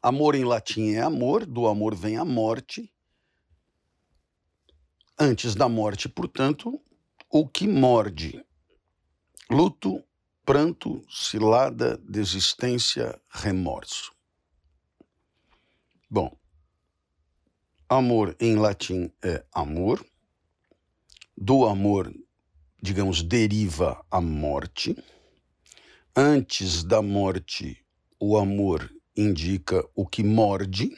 Amor em latim é amor, do amor vem a morte. Antes da morte, portanto, o que morde? Luto, pranto, cilada, desistência, remorso. Bom, amor em latim é amor. Do amor, digamos, deriva a morte. Antes da morte, o amor indica o que morde.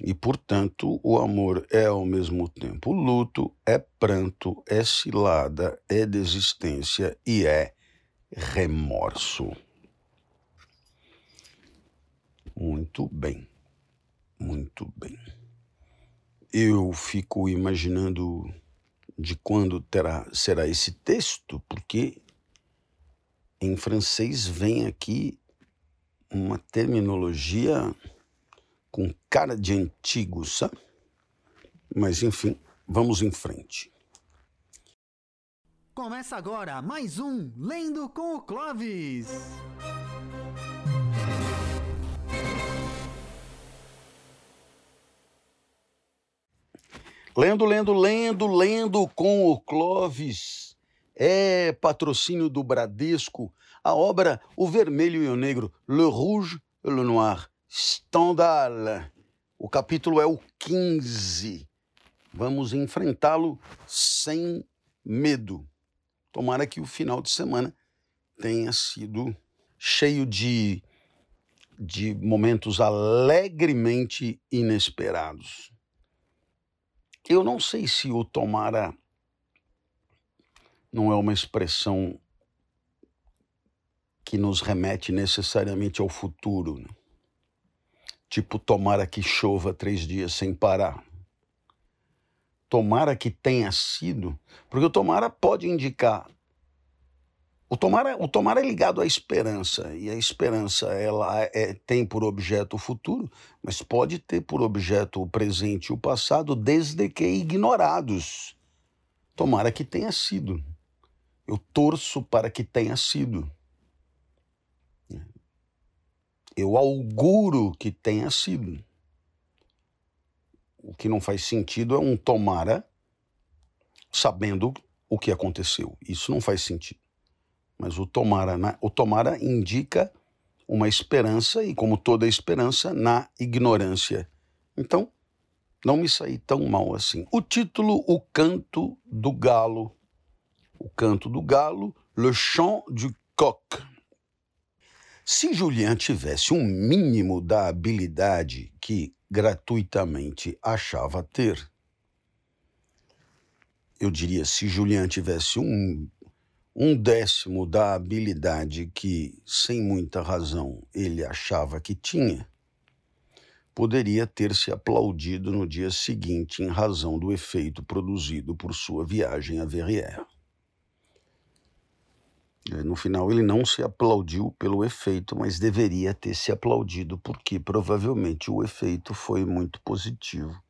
E, portanto, o amor é, ao mesmo tempo, luto, é pranto, é cilada, é desistência e é remorso. Muito bem, muito bem. Eu fico imaginando de quando será esse texto, porque em francês vem aqui uma terminologia com cara de antigo, sabe? Mas, enfim, vamos em frente. Começa agora mais um Lendo com o Clóvis. Lendo com o Clóvis. É patrocínio do Bradesco. A obra O Vermelho e o Negro, Le Rouge et Le Noir. Stendhal, o capítulo é o 15. Vamos enfrentá-lo sem medo. Tomara que o final de semana tenha sido cheio de momentos alegremente inesperados. Eu não sei se o tomara não é uma expressão que nos remete necessariamente ao futuro, né? Tipo, tomara que chova 3 dias sem parar. Tomara que tenha sido, porque o tomara pode indicar. O tomara é ligado à esperança, e a esperança ela tem por objeto o futuro, mas pode ter por objeto o presente e o passado, desde que ignorados. Tomara que tenha sido. Eu torço para que tenha sido. Eu auguro que tenha sido. O que não faz sentido é um tomara sabendo o que aconteceu. Isso não faz sentido. Mas o tomara indica uma esperança e, como toda esperança, na ignorância. Então, não me saí tão mal assim. O título, O Canto do Galo. O Canto do Galo, Le Chant du Coq. Se Julien tivesse um mínimo da habilidade que gratuitamente achava ter, eu diria, se Julien tivesse um décimo da habilidade que, sem muita razão, ele achava que tinha, poderia ter se aplaudido no dia seguinte em razão do efeito produzido por sua viagem a Verrières. No final, ele não se aplaudiu pelo efeito, mas deveria ter se aplaudido, porque provavelmente o efeito foi muito positivo.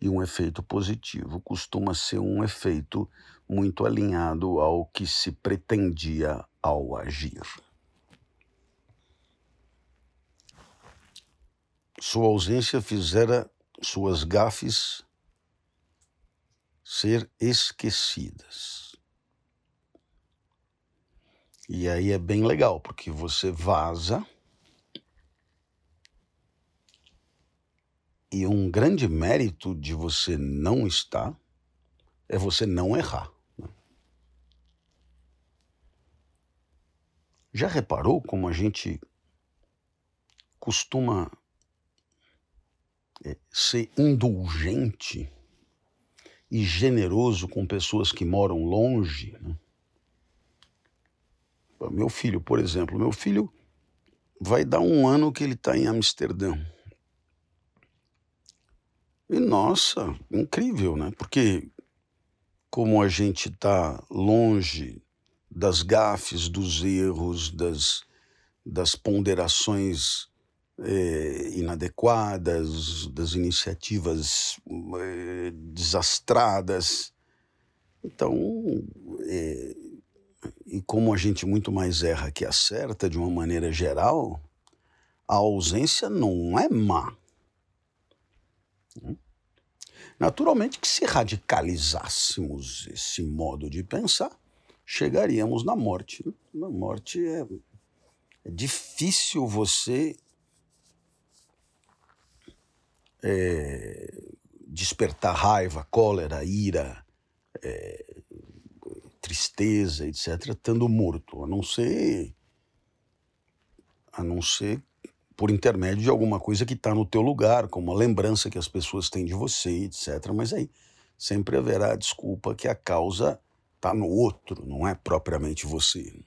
E um efeito positivo costuma ser um efeito muito alinhado ao que se pretendia ao agir. Sua ausência fizera suas gafes ser esquecidas. E aí é bem legal, porque você vaza e um grande mérito de você não estar é você não errar. Já reparou como a gente costuma ser indulgente e generoso com pessoas que moram longe, né? Meu filho, por exemplo, meu filho vai dar 1 ano que ele está em Amsterdã. E, nossa, incrível, né? Porque como a gente está longe das gafes, dos erros, das ponderações inadequadas, das iniciativas desastradas, então... E como a gente muito mais erra que acerta, de uma maneira geral, a ausência não é má. Naturalmente que se radicalizássemos esse modo de pensar, chegaríamos na morte. Na morte é difícil você despertar raiva, cólera, ira, tristeza, etc., estando morto, a não ser por intermédio de alguma coisa que está no teu lugar, como a lembrança que as pessoas têm de você, etc. Mas aí sempre haverá a desculpa que a causa está no outro, não é propriamente você.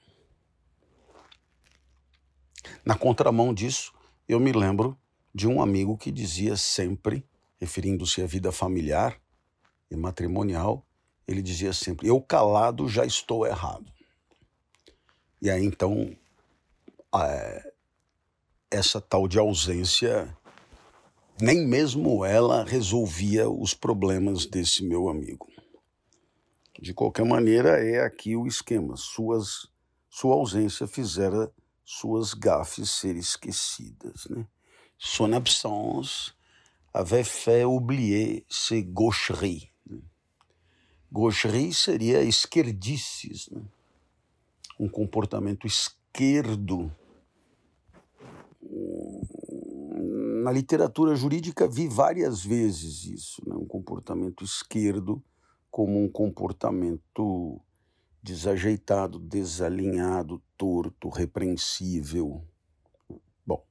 Na contramão disso, eu me lembro de um amigo que dizia sempre, referindo-se à vida familiar e matrimonial, ele dizia sempre, eu calado já estou errado. E aí então, essa tal de ausência, nem mesmo ela resolvia os problemas desse meu amigo. De qualquer maneira, é aqui o esquema. Sua ausência fizera suas gafes serem esquecidas, né? Son absence avait fait oublier ses gaucheries. Gaucherie seria esquerdices, né? Um comportamento esquerdo. Na literatura jurídica vi várias vezes isso, né? Um comportamento esquerdo como um comportamento desajeitado, desalinhado, torto, repreensível. Bom,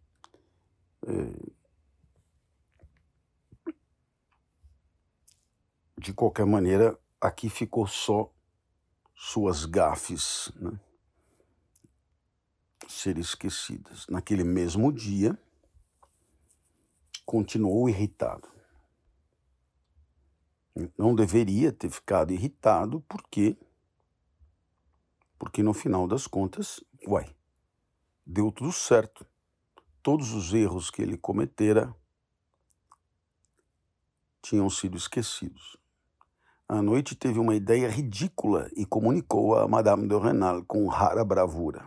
de qualquer maneira, aqui ficou só suas gafes, né? Serem esquecidas. Naquele mesmo dia, continuou irritado. Não deveria ter ficado irritado, porque no final das contas, deu tudo certo. Todos os erros que ele cometera tinham sido esquecidos. À noite teve uma ideia ridícula e comunicou a Madame de Renal com rara bravura.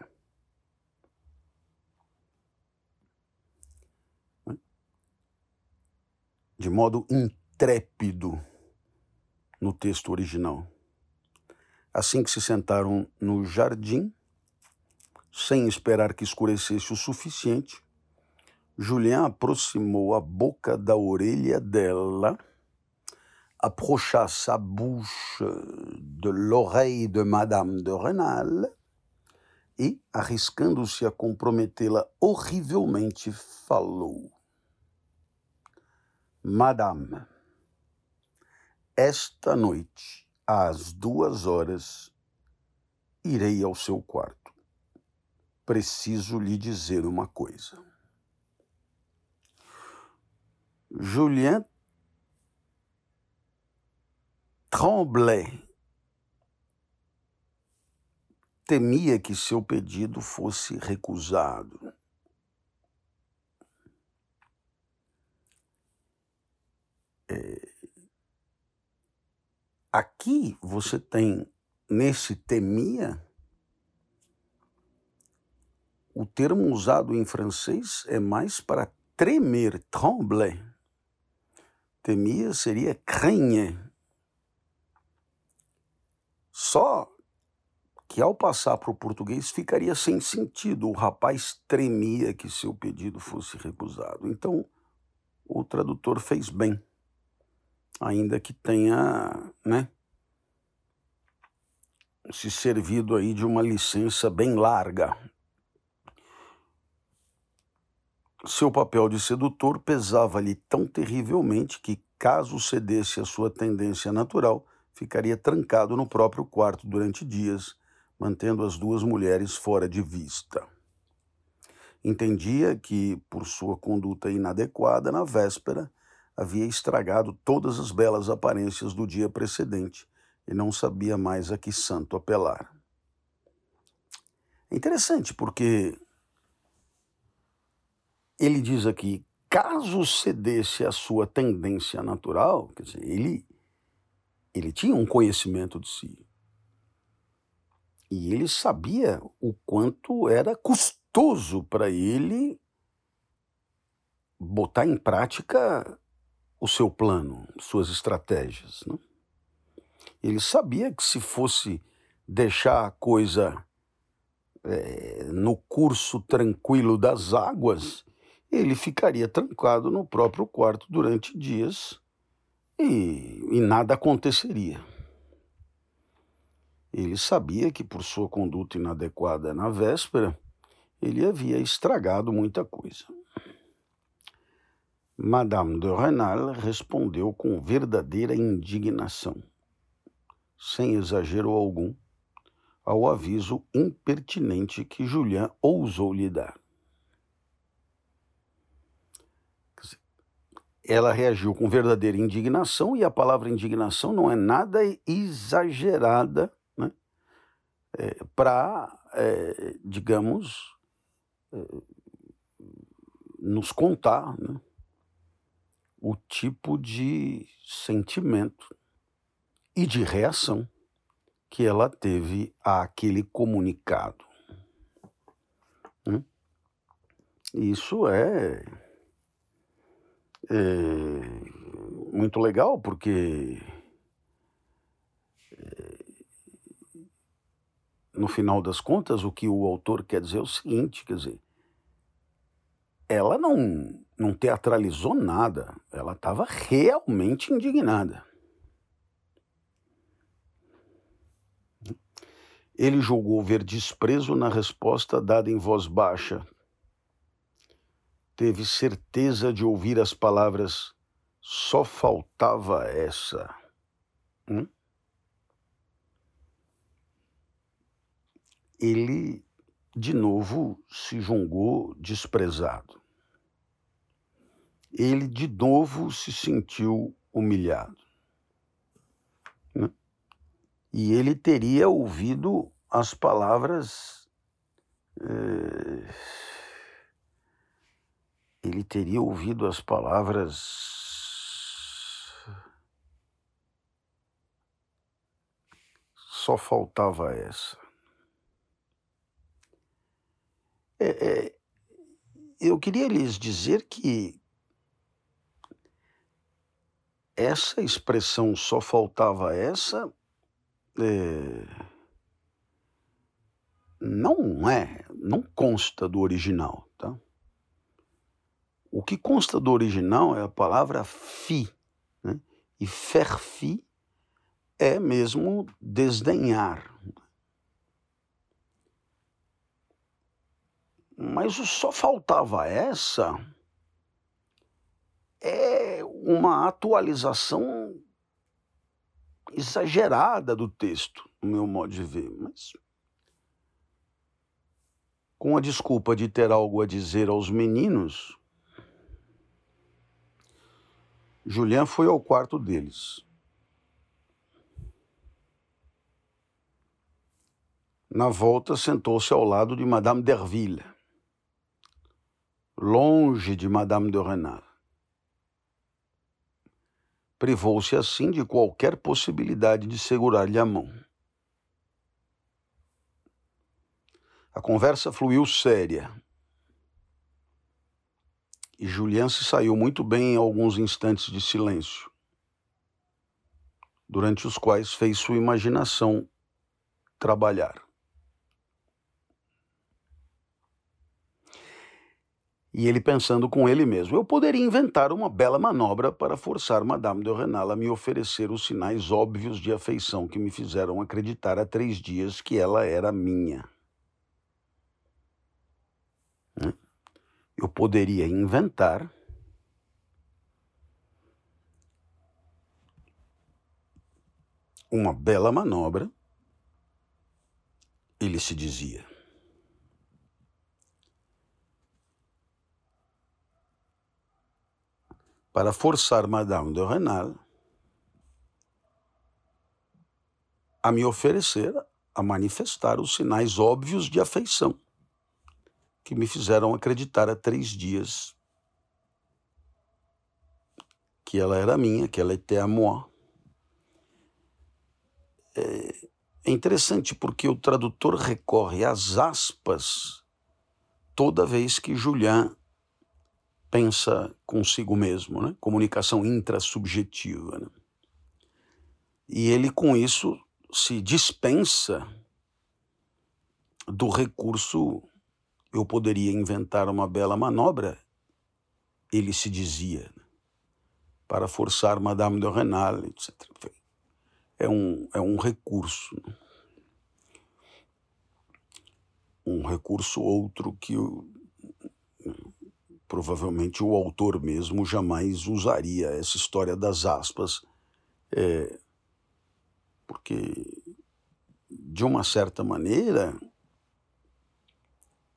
De modo intrépido no texto original. Assim que se sentaram no jardim, sem esperar que escurecesse o suficiente, Julien aproximou a boca da orelha dela, approcha sa bouche de l'oreille de Madame de Renal e, arriscando-se a comprometê-la horrivelmente, falou: Madame, esta noite, às 2 horas, irei ao seu quarto. Preciso lhe dizer uma coisa. Julien tremblait. Temia que seu pedido fosse recusado. Aqui você tem, nesse temia, o termo usado em francês é mais para tremer, trembler. Temia seria craigner. Só que ao passar para o português ficaria sem sentido. O rapaz tremia que seu pedido fosse recusado. Então o tradutor fez bem, ainda que tenha, né, se servido aí de uma licença bem larga. Seu papel de sedutor pesava-lhe tão terrivelmente que, caso cedesse à sua tendência natural, ficaria trancado no próprio quarto durante dias, mantendo as duas mulheres fora de vista. Entendia que, por sua conduta inadequada na véspera, havia estragado todas as belas aparências do dia precedente e não sabia mais a que santo apelar. É interessante porque ele diz aqui, caso cedesse à sua tendência natural, quer dizer, ele tinha um conhecimento de si. E ele sabia o quanto era custoso para ele botar em prática o seu plano, suas estratégias, né? Ele sabia que se fosse deixar a coisa no curso tranquilo das águas, ele ficaria trancado no próprio quarto durante dias e nada aconteceria. Ele sabia que, por sua conduta inadequada na véspera, ele havia estragado muita coisa. Madame de Renal respondeu com verdadeira indignação, sem exagero algum, ao aviso impertinente que Julien ousou lhe dar. Ela reagiu com verdadeira indignação, e a palavra indignação não é nada exagerada, né? Nos contar, né, o tipo de sentimento e de reação que ela teve àquele comunicado. Isso é muito legal, porque no final das contas o que o autor quer dizer é o seguinte, quer dizer, ela não teatralizou nada, ela estava realmente indignada. Ele julgou ver desprezo na resposta dada em voz baixa. Teve certeza de ouvir as palavras, só faltava essa. Ele, de novo, se julgou desprezado. Ele, de novo, se sentiu humilhado. E ele teria ouvido as palavras... Ele teria ouvido as palavras... Só faltava essa. Eu queria lhes dizer que essa expressão, só faltava essa, não consta do original, tá? O que consta do original é a palavra fi, né? E faire fi é mesmo desdenhar. Mas o só faltava essa é uma atualização exagerada do texto, no meu modo de ver, mas com a desculpa de ter algo a dizer aos meninos, Julien foi ao quarto deles. Na volta, sentou-se ao lado de Madame d'Herville, longe de Madame de Renal. Privou-se assim de qualquer possibilidade de segurar-lhe a mão. A conversa fluiu séria. E Julien se saiu muito bem em alguns instantes de silêncio, durante os quais fez sua imaginação trabalhar. E ele pensando com ele mesmo, eu poderia inventar uma bela manobra para forçar Madame de Renal a me oferecer os sinais óbvios de afeição que me fizeram acreditar há 3 dias que ela era minha. Eu poderia inventar uma bela manobra, ele se dizia. Para forçar Madame de Renal a me oferecer, a manifestar os sinais óbvios de afeição que me fizeram acreditar há 3 dias que ela era minha, que ela était à moi. É interessante porque o tradutor recorre às aspas toda vez que Julien pensa consigo mesmo, né? Comunicação intrasubjetiva. Né? E ele, com isso, se dispensa do recurso, eu poderia inventar uma bela manobra, ele se dizia, né? Para forçar Madame de Renal, etc. É um recurso. Né? Um recurso outro que provavelmente o autor mesmo jamais usaria, essa história das aspas, porque, de uma certa maneira,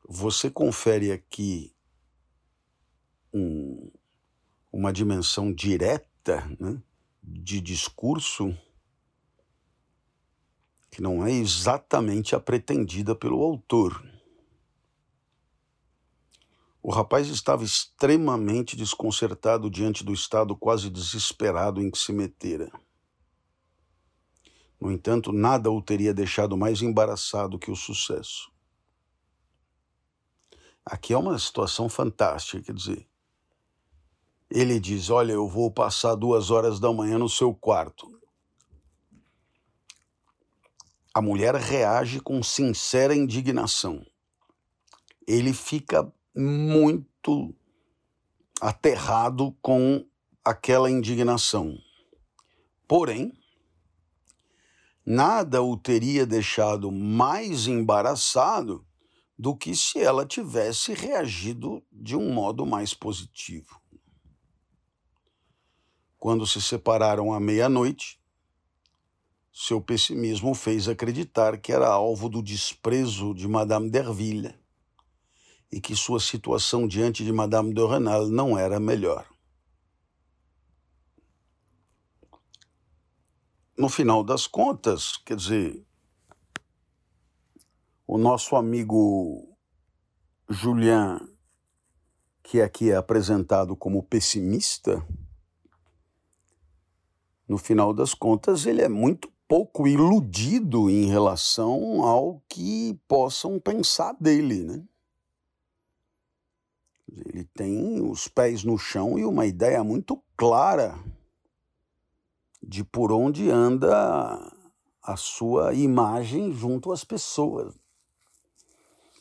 você confere aqui uma dimensão direta, né, de discurso que não é exatamente a pretendida pelo autor. O rapaz estava extremamente desconcertado diante do estado quase desesperado em que se metera. No entanto, nada o teria deixado mais embaraçado que o sucesso. Aqui é uma situação fantástica, quer dizer, ele diz, olha, eu vou passar 2h da manhã no seu quarto. A mulher reage com sincera indignação. Ele fica muito aterrado com aquela indignação. Porém, nada o teria deixado mais embaraçado do que se ela tivesse reagido de um modo mais positivo. Quando se separaram à meia-noite, seu pessimismo o fez acreditar que era alvo do desprezo de Madame d'Herville e que sua situação diante de Madame de Renal não era melhor. No final das contas, quer dizer, o nosso amigo Julien, que aqui é apresentado como pessimista, no final das contas ele é muito pouco iludido em relação ao que possam pensar dele, né? Ele tem os pés no chão e uma ideia muito clara de por onde anda a sua imagem junto às pessoas.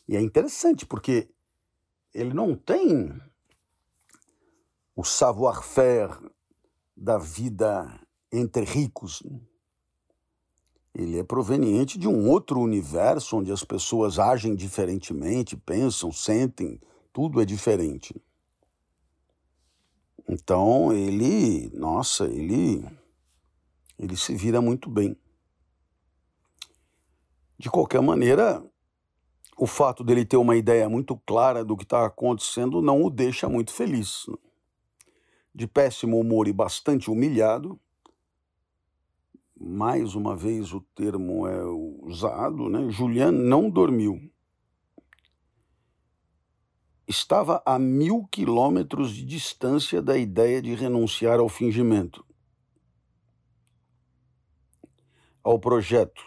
E é interessante porque ele não tem o savoir-faire da vida entre ricos. Ele é proveniente de um outro universo onde as pessoas agem diferentemente, pensam, sentem, tudo é diferente. Então ele se vira muito bem. De qualquer maneira, o fato dele ter uma ideia muito clara do que está acontecendo não o deixa muito feliz. De péssimo humor e bastante humilhado, mais uma vez o termo é usado, né? Julien não dormiu. Estava a 1000 quilômetros de distância da ideia de renunciar ao fingimento, ao projeto,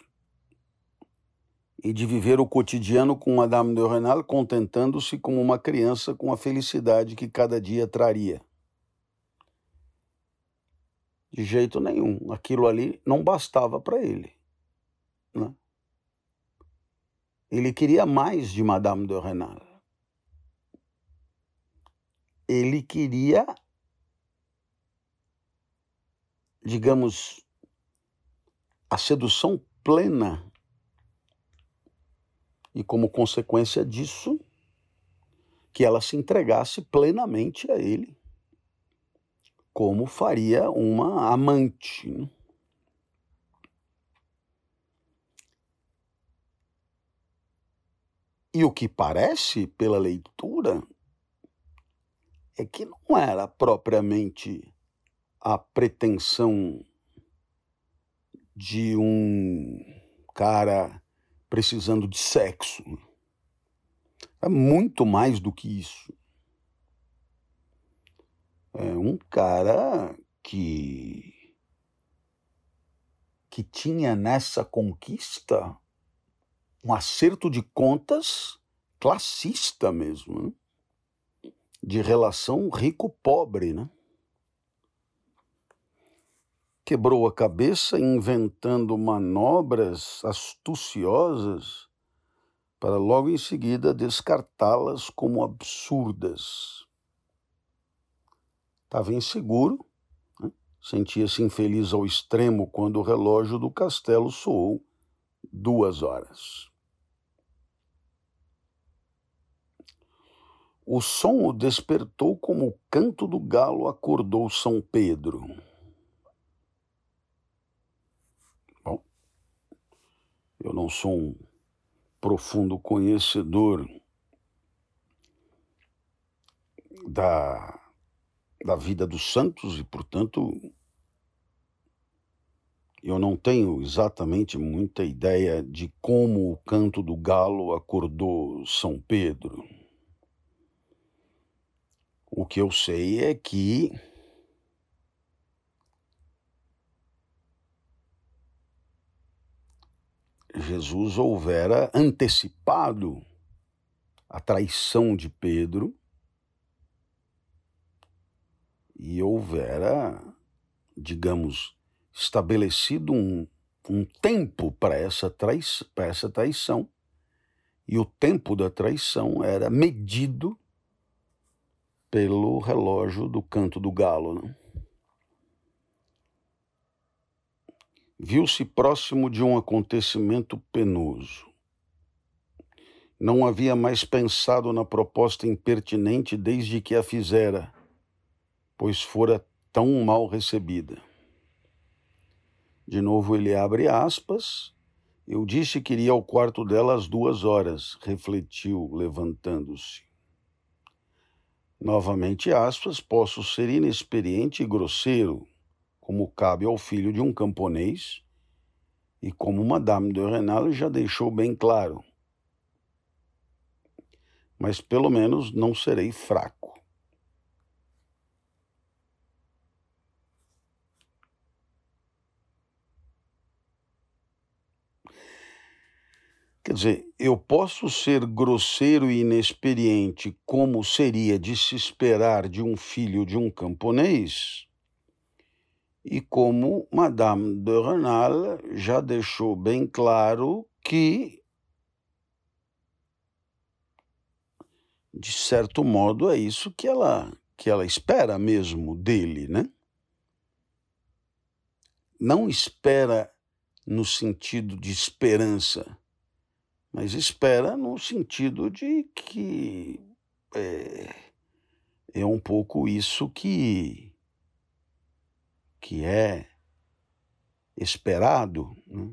e de viver o cotidiano com Madame de Renal, contentando-se como uma criança com a felicidade que cada dia traria. De jeito nenhum, aquilo ali não bastava para ele, né? Ele queria mais de Madame de Renal. Ele queria, digamos, a sedução plena. E como consequência disso, que ela se entregasse plenamente a ele, como faria uma amante, né? E o que parece, pela leitura, é que não era propriamente a pretensão de um cara precisando de sexo. É muito mais do que isso. É um cara que tinha nessa conquista um acerto de contas classista mesmo, né? de relação rico-pobre, né? Quebrou a cabeça inventando manobras astuciosas para logo em seguida descartá-las como absurdas. Estava inseguro, né? Sentia-se infeliz ao extremo quando o relógio do castelo soou 2 horas. O som o despertou como o canto do galo acordou São Pedro. Bom, eu não sou um profundo conhecedor da vida dos santos e, portanto, eu não tenho exatamente muita ideia de como o canto do galo acordou São Pedro. O que eu sei é que Jesus houvera antecipado a traição de Pedro e houvera, digamos, estabelecido um tempo para essa traição, e o tempo da traição era medido pelo relógio do canto do galo, né? Viu-se próximo de um acontecimento penoso. Não havia mais pensado na proposta impertinente desde que a fizera, pois fora tão mal recebida. De novo ele abre aspas. Eu disse que iria ao quarto dela às 2 horas, refletiu, levantando-se. Novamente aspas, posso ser inexperiente e grosseiro, como cabe ao filho de um camponês, e como Madame de Renal já deixou bem claro. Mas pelo menos não serei fraco. Quer dizer, eu posso ser grosseiro e inexperiente, como seria de se esperar de um filho de um camponês, e como Madame de Renal já deixou bem claro que, de certo modo, é isso que ela espera mesmo dele, né? Não espera no sentido de esperança, mas espera no sentido de que é um pouco isso que é esperado, né?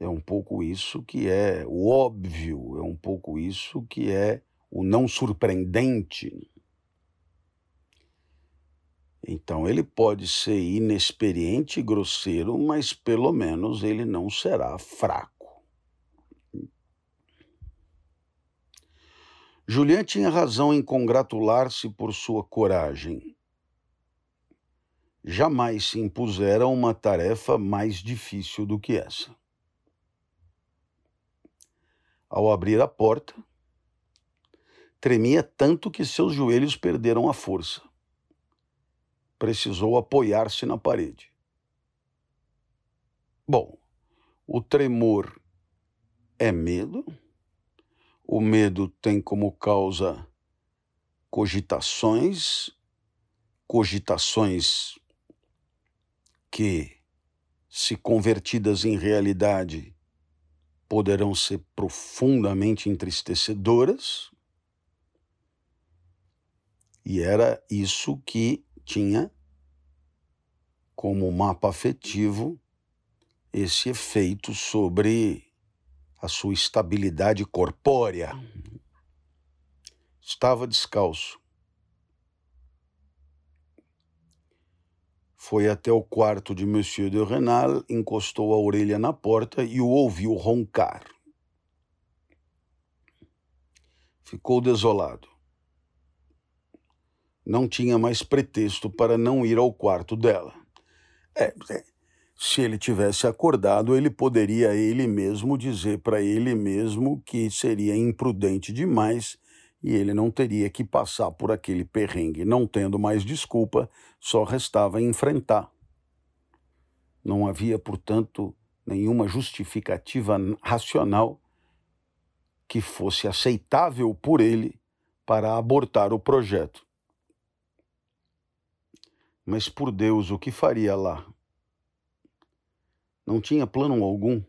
É um pouco isso que é o óbvio, é um pouco isso que é o não surpreendente. Então ele pode ser inexperiente, grosseiro, mas pelo menos ele não será fraco. Julien tinha razão em congratular-se por sua coragem. Jamais se impusera uma tarefa mais difícil do que essa. Ao abrir a porta, tremia tanto que seus joelhos perderam a força. Precisou apoiar-se na parede. Bom, o tremor é medo. O medo tem como causa cogitações que, se convertidas em realidade, poderão ser profundamente entristecedoras, e era isso que tinha como mapa afetivo esse efeito sobre a sua estabilidade corpórea. Estava descalço. Foi até o quarto de Monsieur de Renal, encostou a orelha na porta e o ouviu roncar. Ficou desolado. Não tinha mais pretexto para não ir ao quarto dela. Se ele tivesse acordado, ele poderia ele mesmo dizer para ele mesmo que seria imprudente demais e ele não teria que passar por aquele perrengue. Não tendo mais desculpa, só restava enfrentar. Não havia, portanto, nenhuma justificativa racional que fosse aceitável por ele para abortar o projeto. Mas, por Deus, o que faria lá? Não tinha plano algum.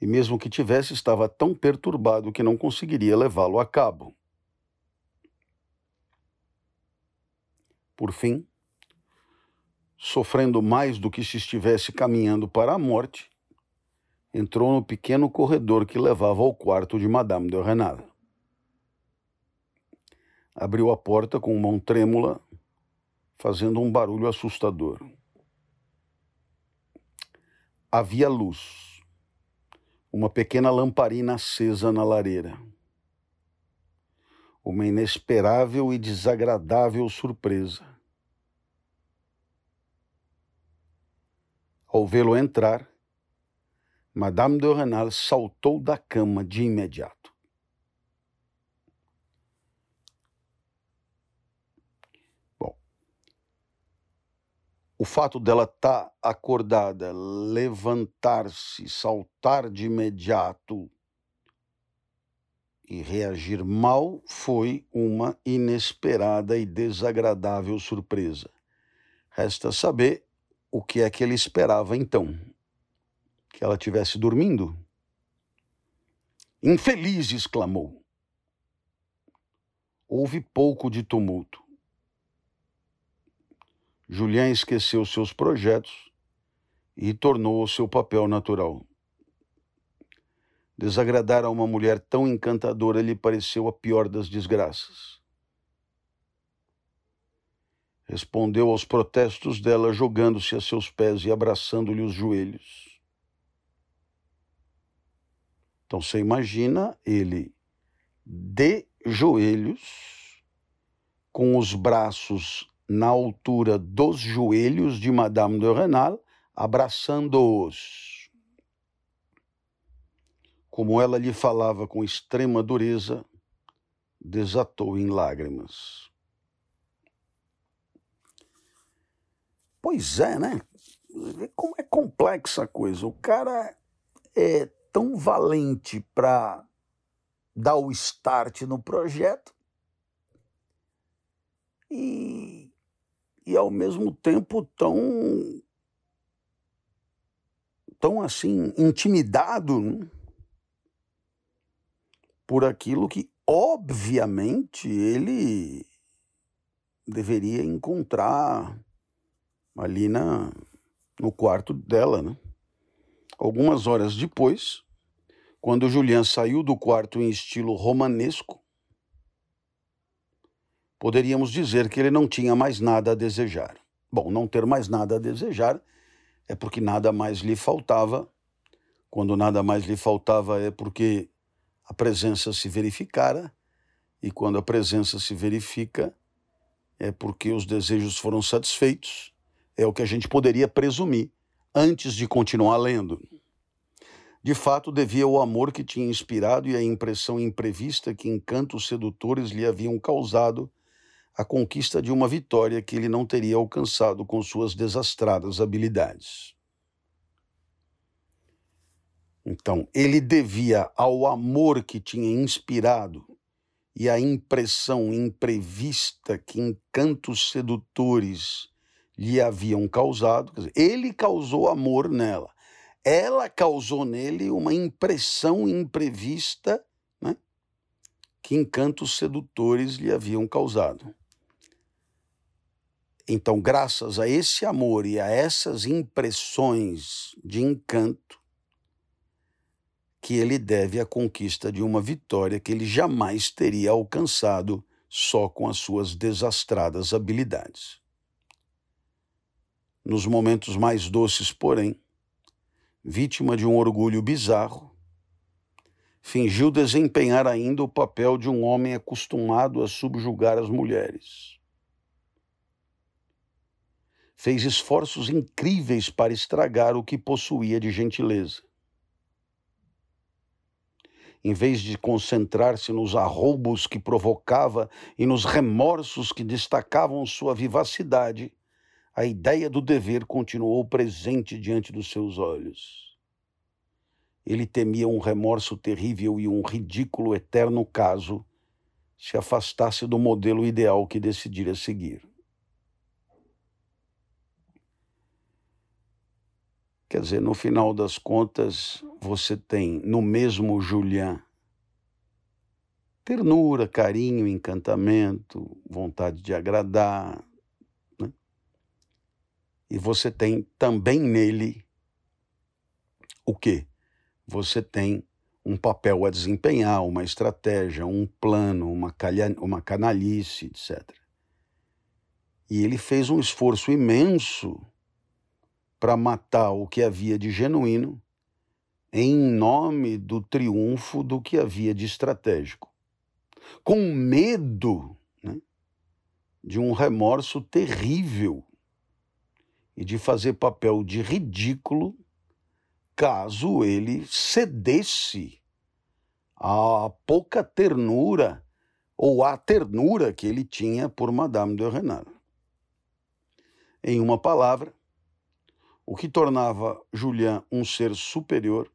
E mesmo que tivesse, estava tão perturbado que não conseguiria levá-lo a cabo. Por fim, sofrendo mais do que se estivesse caminhando para a morte, entrou no pequeno corredor que levava ao quarto de Madame de Renal. Abriu a porta com mão trêmula, fazendo um barulho assustador. Havia luz. Uma pequena lamparina acesa na lareira. Uma inesperável e desagradável surpresa. Ao vê-lo entrar, Madame de Renal saltou da cama de imediato. Bom, o fato dela estar acordada, levantar-se, saltar de imediato e reagir mal foi uma inesperada e desagradável surpresa. Resta saber o que é que ele esperava então. Que ela estivesse dormindo? Infeliz! Exclamou. Houve pouco de tumulto. Julien esqueceu seus projetos e tornou ao seu papel natural. Desagradar a uma mulher tão encantadora lhe pareceu a pior das desgraças. Respondeu aos protestos dela, jogando-se a seus pés e abraçando-lhe os joelhos. Então você imagina ele de joelhos, com os braços na altura dos joelhos de Madame de Renal, abraçando-os. Como ela lhe falava com extrema dureza, desatou em lágrimas. Pois é, né? Como é complexa a coisa. O cara é tão valente para dar o start no projeto e ao mesmo tempo tão assim intimidado, né, por aquilo que obviamente ele deveria encontrar ali no quarto dela, né? Algumas horas depois, quando Julien saiu do quarto em estilo romanesco, poderíamos dizer que ele não tinha mais nada a desejar. Bom, não ter mais nada a desejar é porque nada mais lhe faltava. Quando nada mais lhe faltava é porque a presença se verificara. E quando a presença se verifica é porque os desejos foram satisfeitos. É o que a gente poderia presumir antes de continuar lendo. De fato, devia ao amor que tinha inspirado e à impressão imprevista que encantos sedutores lhe haviam causado a conquista de uma vitória que ele não teria alcançado com suas desastradas habilidades. Então, ele devia ao amor que tinha inspirado e à impressão imprevista que encantos sedutores lhe haviam causado, quer dizer, ele causou amor nela. Ela causou nele uma impressão imprevista, né, que encantos sedutores lhe haviam causado. Então, graças a esse amor e a essas impressões de encanto, que ele deve a conquista de uma vitória que ele jamais teria alcançado só com as suas desastradas habilidades. Nos momentos mais doces, porém, vítima de um orgulho bizarro, fingiu desempenhar ainda o papel de um homem acostumado a subjugar as mulheres. Fez esforços incríveis para estragar o que possuía de gentileza. em vez de concentrar-se nos arroubos que provocava e nos remorsos que destacavam sua vivacidade, a ideia do dever continuou presente diante dos seus olhos. Ele temia um remorso terrível e um ridículo eterno caso se afastasse do modelo ideal que decidira seguir. Quer dizer, no final das contas, você tem no mesmo Julien ternura, carinho, encantamento, vontade de agradar, né? E você tem também nele o quê? Você tem um papel a desempenhar, uma estratégia, um plano, uma canalice, etc. E ele fez um esforço imenso para matar o que havia de genuíno em nome do triunfo do que havia de estratégico, com medo, né, de um remorso terrível e de fazer papel de ridículo caso ele cedesse à pouca ternura ou à ternura que ele tinha por Madame de Renal. Em uma palavra, o que tornava Julien um ser superior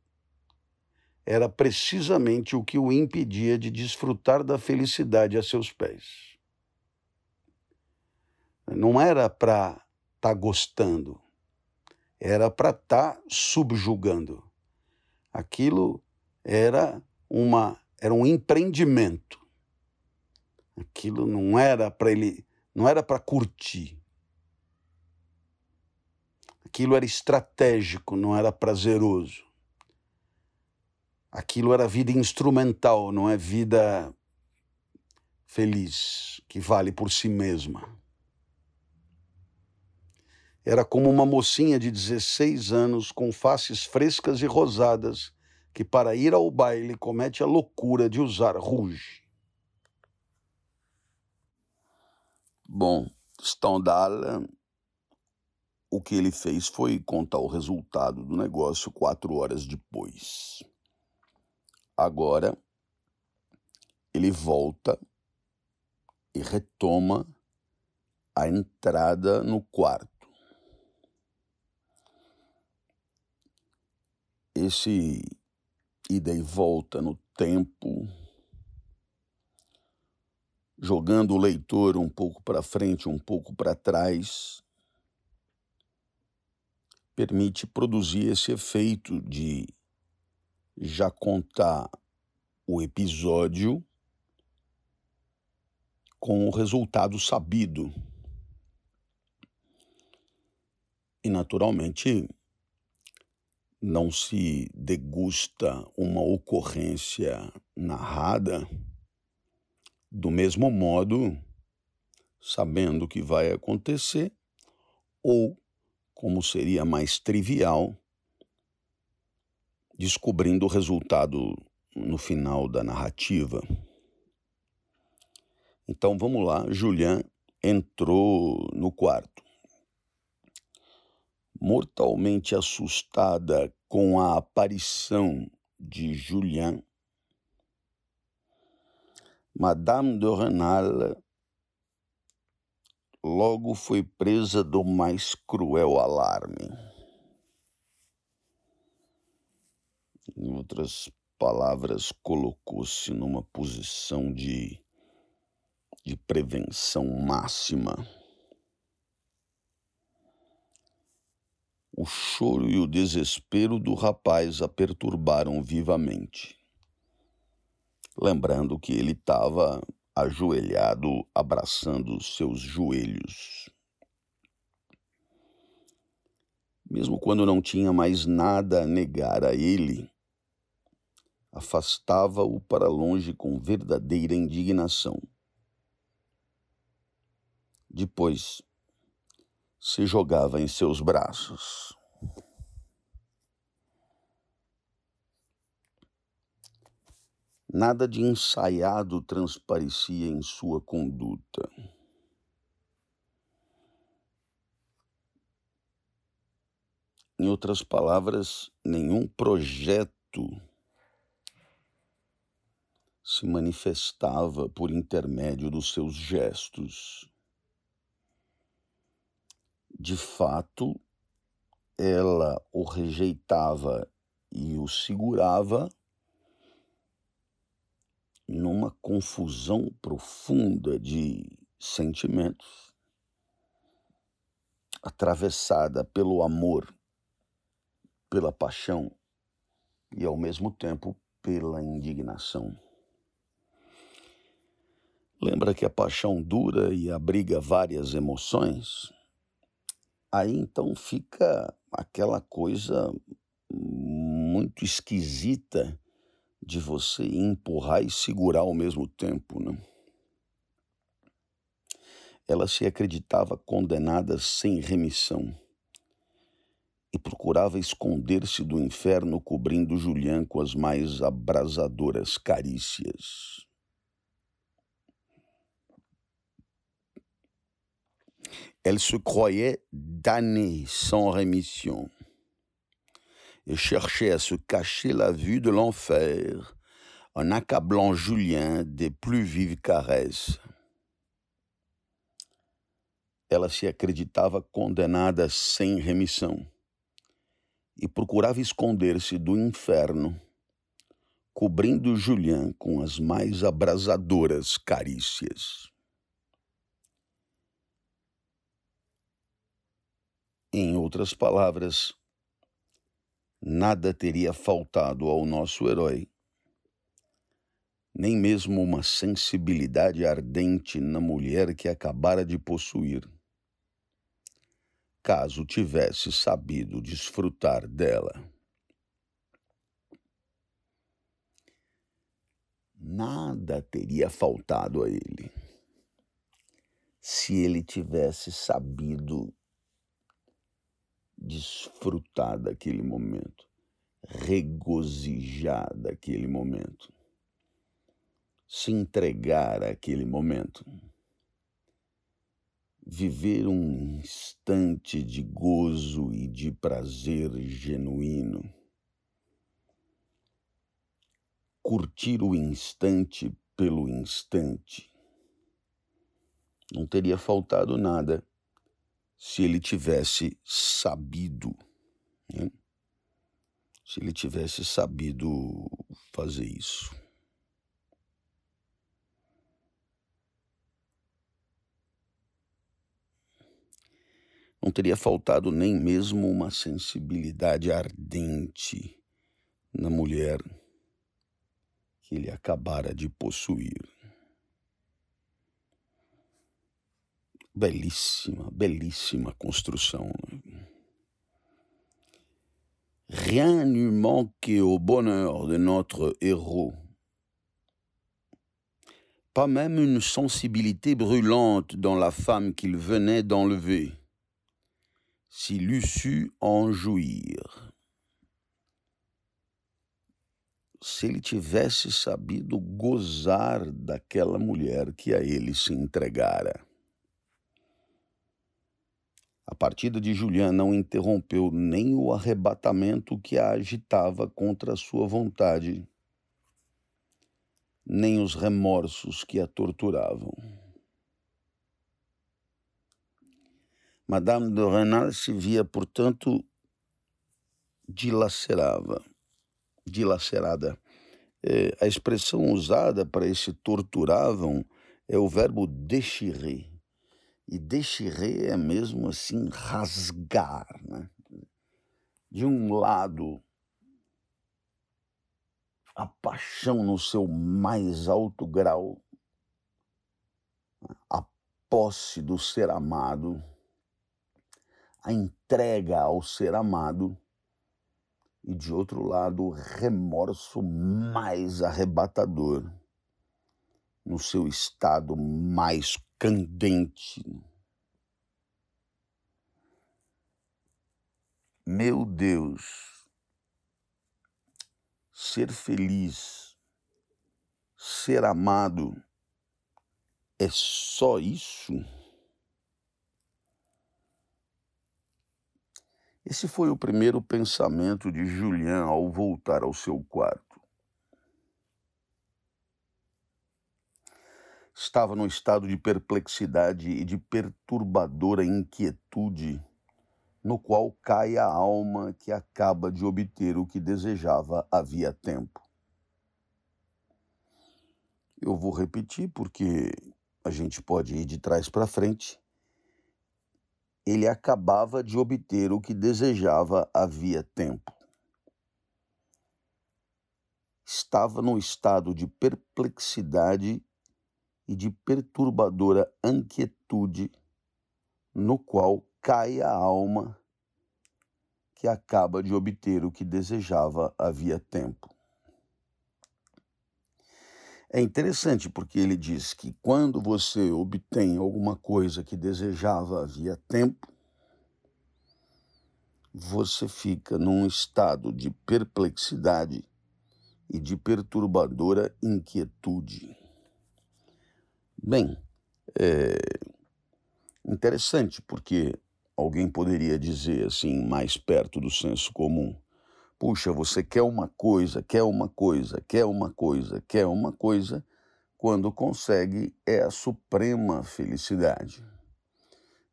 era precisamente o que o impedia de desfrutar da felicidade a seus pés. Não era para estar gostando, era para estar subjugando. Aquilo era um empreendimento. Aquilo não era para ele, não era para curtir. Aquilo era estratégico, não era prazeroso. Aquilo era vida instrumental, não é vida feliz, que vale por si mesma. Era como uma mocinha de 16 anos com faces frescas e rosadas que, para ir ao baile, comete a loucura de usar rouge. Bom, Stendhal... O que ele fez foi contar o resultado do negócio 4 horas depois. Agora, ele volta e retoma a entrada no quarto. Esse ida e volta no tempo, jogando o leitor um pouco para frente, um pouco para trás, permite produzir esse efeito de já contar o episódio com o resultado sabido. E, naturalmente, não se degusta uma ocorrência narrada do mesmo modo, sabendo o que vai acontecer, ou, como seria mais trivial, descobrindo o resultado no final da narrativa. Então, vamos lá, Julien entrou no quarto. Mortalmente assustada com a aparição de Julien, Madame de Renal logo foi presa do mais cruel alarme. Em outras palavras, colocou-se numa posição de prevenção máxima. O choro e o desespero do rapaz a perturbaram vivamente, lembrando que ele estava ajoelhado, abraçando seus joelhos. Mesmo quando não tinha mais nada a negar a ele, afastava-o para longe com verdadeira indignação. Depois, se jogava em seus braços. Nada de ensaiado transparecia em sua conduta. Em outras palavras, nenhum projeto se manifestava por intermédio dos seus gestos. De fato, ela o rejeitava e o segurava numa confusão profunda de sentimentos, atravessada pelo amor, pela paixão e, ao mesmo tempo, pela indignação. Lembra que a paixão dura e abriga várias emoções? Aí, então, fica aquela coisa muito esquisita de você empurrar e segurar ao mesmo tempo, né? Ela se acreditava condenada sem remissão e procurava esconder-se do inferno, cobrindo Julien com as mais abrasadoras carícias. Elle se croyait damnée sans rémission et cherchait à se cacher la vue de l'enfer en accablant Julien des plus vives caresses. Ela se acreditava condenada sem remissão e procurava esconder-se do inferno, cobrindo Julien com as mais abrasadoras carícias. Em outras palavras, nada teria faltado ao nosso herói, nem mesmo uma sensibilidade ardente na mulher que acabara de possuir, caso tivesse sabido desfrutar dela. Nada teria faltado a ele, se ele tivesse sabido desfrutar daquele momento, regozijar daquele momento, se entregar àquele momento, viver um instante de gozo e de prazer genuíno, curtir o instante pelo instante. Não teria faltado nada se ele tivesse sabido, né? Se ele tivesse sabido fazer isso. Não teria faltado nem mesmo uma sensibilidade ardente na mulher que ele acabara de possuir. Belíssima, belíssima construção. Rien n'eût manqué au bonheur de notre héros. Pas même une sensibilité brûlante dans la femme qu'il venait d'enlever, s'il eût su en jouir. Se ele tivesse sabido gozar daquela mulher que a ele se entregara. A partida de Julien não interrompeu nem o arrebatamento que a agitava contra a sua vontade, nem os remorsos que a torturavam. Madame de Renal se via, portanto, dilacerada. A expressão usada para esse torturavam é o verbo déchirer. E déchirer é mesmo assim rasgar, né? De um lado, a paixão no seu mais alto grau, a posse do ser amado, a entrega ao ser amado, e de outro lado, o remorso mais arrebatador, no seu estado mais candente. Meu Deus, ser feliz, ser amado, é só isso? Esse foi o primeiro pensamento de Julien ao voltar ao seu quarto. Estava num estado de perplexidade e de perturbadora inquietude, no qual cai a alma que acaba de obter o que desejava havia tempo. Eu vou repetir porque a gente pode ir de trás para frente. Ele acabava de obter o que desejava havia tempo. Estava num estado de perplexidade e de perturbadora inquietude, no qual cai a alma que acaba de obter o que desejava havia tempo. É interessante porque ele diz que quando você obtém alguma coisa que desejava havia tempo, você fica num estado de perplexidade e de perturbadora inquietude. Bem, é interessante porque alguém poderia dizer assim, mais perto do senso comum, puxa, você quer uma coisa, quer uma coisa, quer uma coisa, quer uma coisa, quando consegue é a suprema felicidade.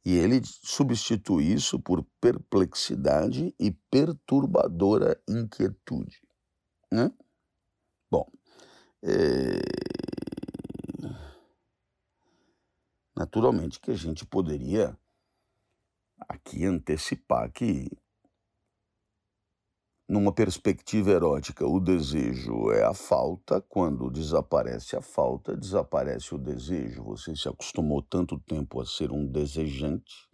E ele substitui isso por perplexidade e perturbadora inquietude. Né? Bom, naturalmente que a gente poderia aqui antecipar que numa perspectiva erótica, o desejo é a falta. Quando desaparece a falta, desaparece o desejo. Você se acostumou tanto tempo a ser um desejante,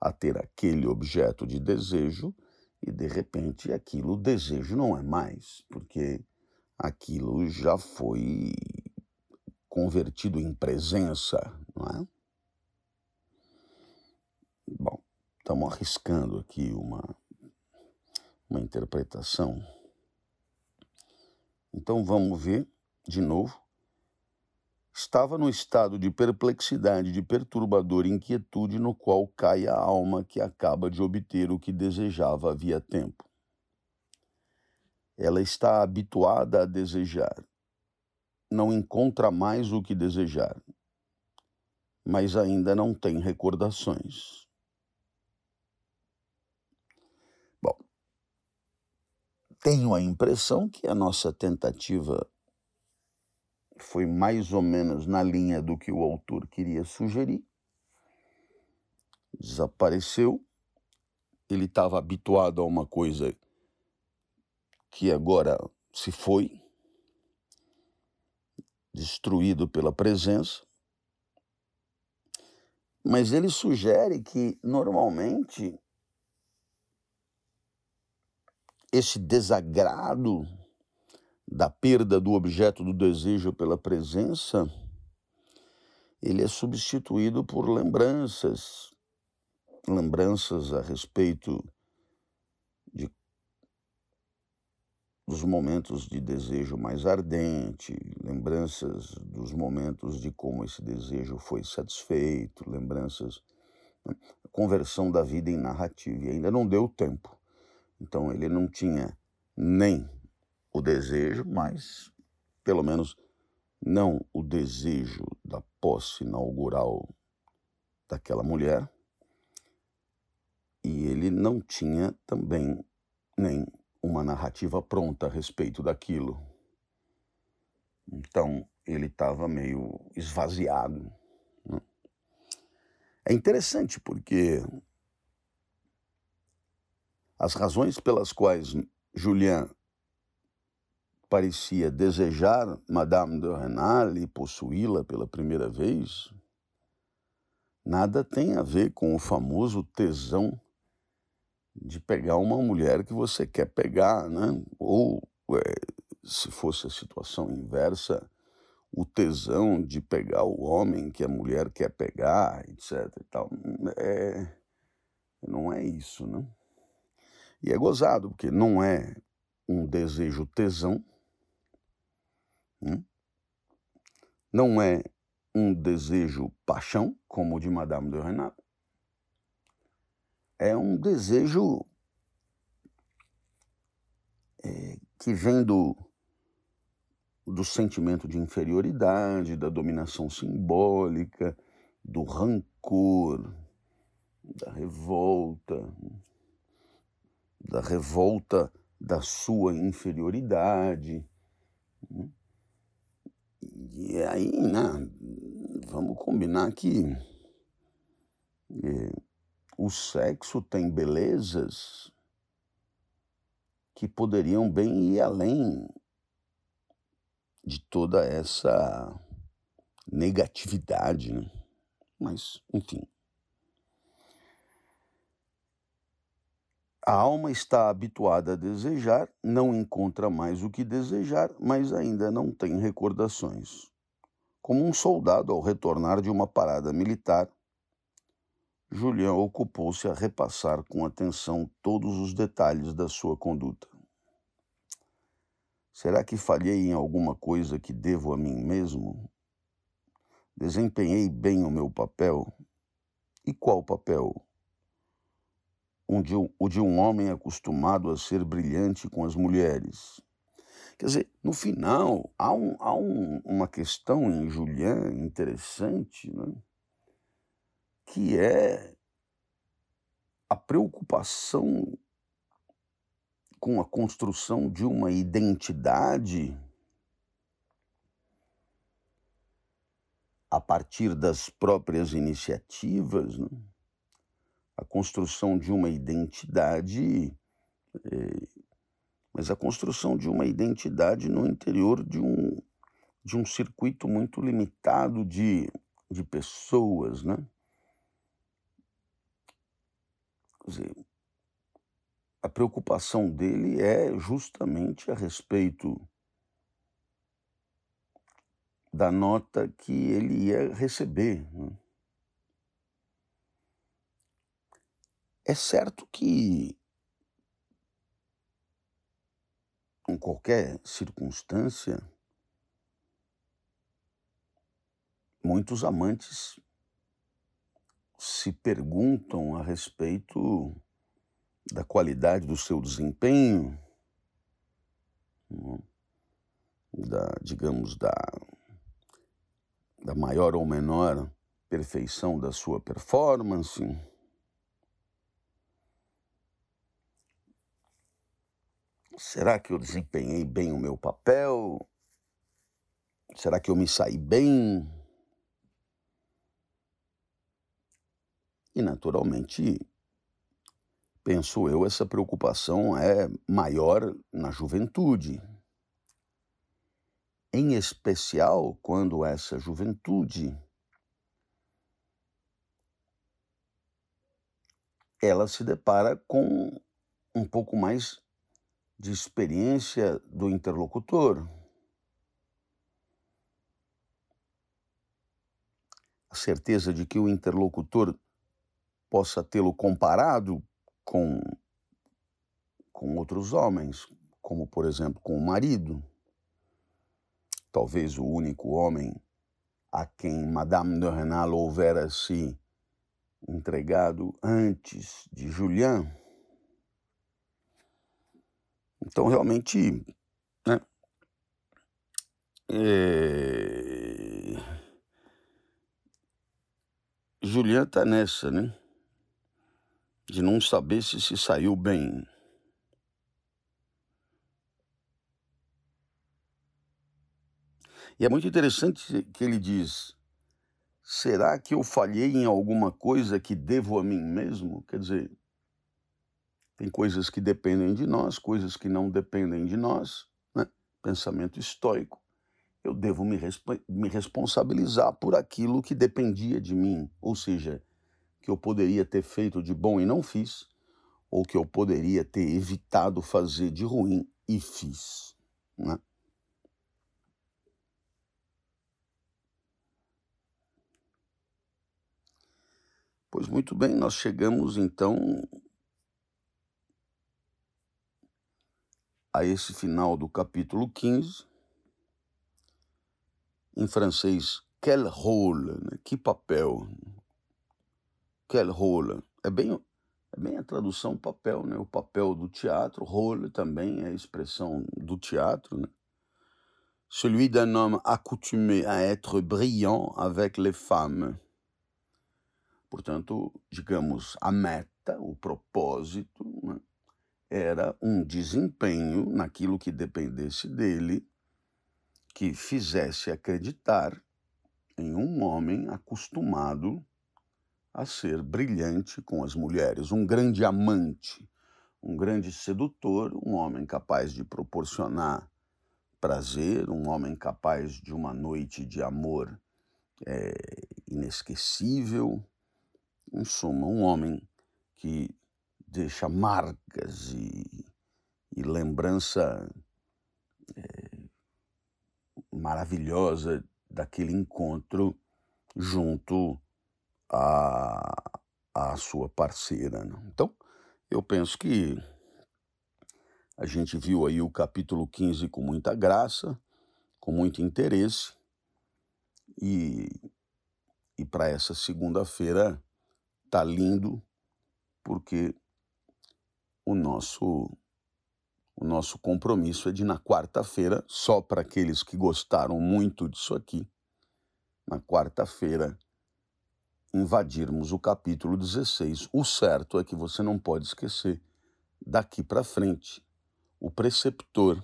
a ter aquele objeto de desejo, e de repente aquilo, o desejo não é mais, porque aquilo já foi convertido em presença, não é? Bom, estamos arriscando aqui uma interpretação. Então vamos ver de novo. Estava num estado de perplexidade, de perturbadora inquietude, no qual cai a alma que acaba de obter o que desejava havia tempo. Ela está habituada a desejar. Não encontra mais o que desejar, mas ainda não tem recordações. Tenho a impressão que a nossa tentativa foi mais ou menos na linha do que o autor queria sugerir. Desapareceu. Ele estava habituado a uma coisa que agora se foi, destruído pela presença. Mas ele sugere que, normalmente, esse desagrado da perda do objeto do desejo pela presença, ele é substituído por lembranças. Lembranças a respeito dos momentos de desejo mais ardente, lembranças dos momentos de como esse desejo foi satisfeito, lembranças, a conversão da vida em narrativa. E ainda não deu tempo. Então, ele não tinha nem o desejo, mas, pelo menos, não o desejo da posse inaugural daquela mulher. E ele não tinha também nem uma narrativa pronta a respeito daquilo. Então, ele estava meio esvaziado. Né? É interessante porque as razões pelas quais Julien parecia desejar Madame de Renal e possuí-la pela primeira vez, nada tem a ver com o famoso tesão de pegar uma mulher que você quer pegar, né? Ou, se fosse a situação inversa, o tesão de pegar o homem que a mulher quer pegar, etc. e tal. Não é isso, né? E é gozado, porque não é um desejo tesão, né? Não é um desejo paixão, como o de Madame de Renal. É um desejo que vem do do sentimento de inferioridade, da dominação simbólica, do rancor, da revolta da sua inferioridade. E aí, né, vamos combinar que o sexo tem belezas que poderiam bem ir além de toda essa negatividade, né? Mas, enfim. A alma está habituada a desejar, não encontra mais o que desejar, mas ainda não tem recordações. Como um soldado ao retornar de uma parada militar, Julien ocupou-se a repassar com atenção todos os detalhes da sua conduta. Será que falhei em alguma coisa que devo a mim mesmo? Desempenhei bem o meu papel? E qual papel? O de um homem acostumado a ser brilhante com as mulheres. Quer dizer, no final, há uma questão em Julien interessante, né? Que é a preocupação com a construção de uma identidade a partir das próprias iniciativas, né? A construção de uma identidade, mas a construção de uma identidade no interior de um circuito muito limitado de pessoas, né? Quer dizer, a preocupação dele é justamente a respeito da nota que ele ia receber. É certo que, em qualquer circunstância, muitos amantes se perguntam a respeito da qualidade do seu desempenho, da maior ou menor perfeição da sua performance. Será que eu desempenhei bem o meu papel? Será que eu me saí bem? E, naturalmente, penso eu, essa preocupação é maior na juventude. Em especial quando essa juventude, ela se depara com um pouco mais de experiência do interlocutor. A certeza de que o interlocutor possa tê-lo comparado com outros homens, como, por exemplo, com o marido, talvez o único homem a quem Madame de Renal houvera se entregado antes de Julien. Então, realmente, né, Julien está nessa, né? De não saber se saiu bem. E é muito interessante que ele diz, será que eu falhei em alguma coisa que devo a mim mesmo? Quer dizer, tem coisas que dependem de nós, coisas que não dependem de nós, né? Pensamento estoico. Eu devo me responsabilizar por aquilo que dependia de mim, ou seja, que eu poderia ter feito de bom e não fiz, ou que eu poderia ter evitado fazer de ruim e fiz, né? Pois muito bem, nós chegamos então a esse final do capítulo 15, em francês, quel rôle, né? Que papel, quel rôle, é bem a tradução papel, né? O papel do teatro, rôle também é a expressão do teatro, né? celui d'un homme accoutumé à être brillant avec les femmes. Portanto, digamos, a meta, o propósito, né, era um desempenho naquilo que dependesse dele que fizesse acreditar em um homem acostumado a ser brilhante com as mulheres, um grande amante, um grande sedutor, um homem capaz de proporcionar prazer, um homem capaz de uma noite de amor inesquecível, em suma, um homem que deixa marcas e lembrança maravilhosa daquele encontro junto à sua parceira. Né? Então, eu penso que a gente viu aí o capítulo 15 com muita graça, com muito interesse, e para essa segunda-feira tá lindo, porque o nosso compromisso é de, na quarta-feira, só para aqueles que gostaram muito disso aqui, na quarta-feira invadirmos o capítulo 16. O certo é que você não pode esquecer, daqui para frente, o preceptor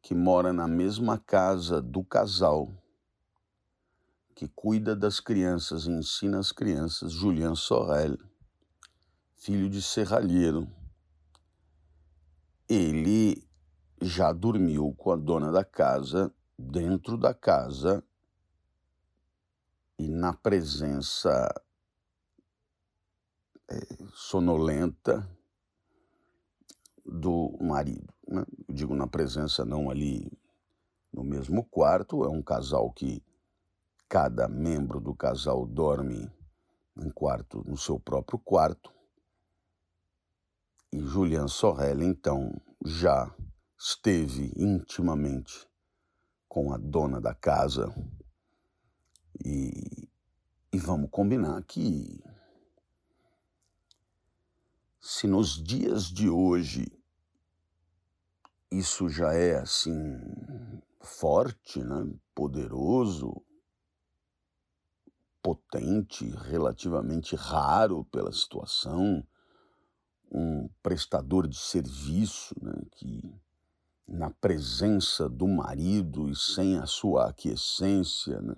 que mora na mesma casa do casal, que cuida das crianças e ensina as crianças, Julien Sorel, filho de serralheiro. Ele já dormiu com a dona da casa, dentro da casa, e na presença sonolenta do marido. Né? Eu digo na presença, não ali no mesmo quarto, é um casal que cada membro do casal dorme no seu próprio quarto. E Julien Sorel, então, já esteve intimamente com a dona da casa. E vamos combinar que, se nos dias de hoje isso já é assim forte, né, poderoso, potente, relativamente raro pela situação, um prestador de serviço, né, que na presença do marido e sem a sua aquiescência, né,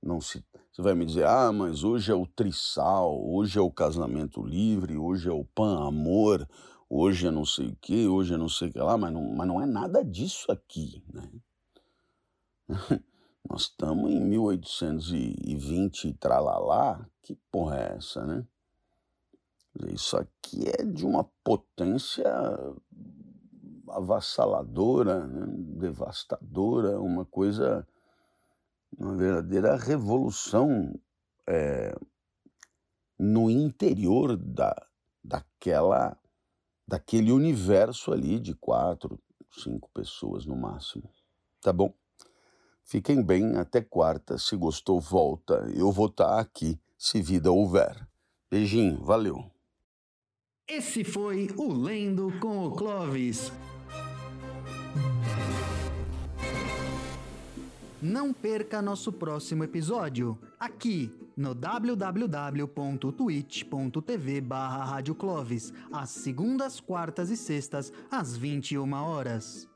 não se... Você vai me dizer, mas hoje é o trissal, hoje é o casamento livre, hoje é o pan-amor, hoje é não sei o quê, hoje é não sei o que lá, mas não é nada disso aqui, né? Nós estamos em 1820 e tralalá, que porra é essa, né? Isso aqui é de uma potência avassaladora, né? Devastadora, uma coisa, uma verdadeira revolução no interior daquele universo ali de 4, 5 pessoas no máximo. Tá bom? Fiquem bem, até quarta. Se gostou, volta. Eu vou estar aqui, se vida houver. Beijinho, valeu. Esse foi o Lendo com o Clóvis. Não perca nosso próximo episódio, aqui no www.twitch.tv/Rádio Clóvis, às segundas, quartas e sextas, às 21h.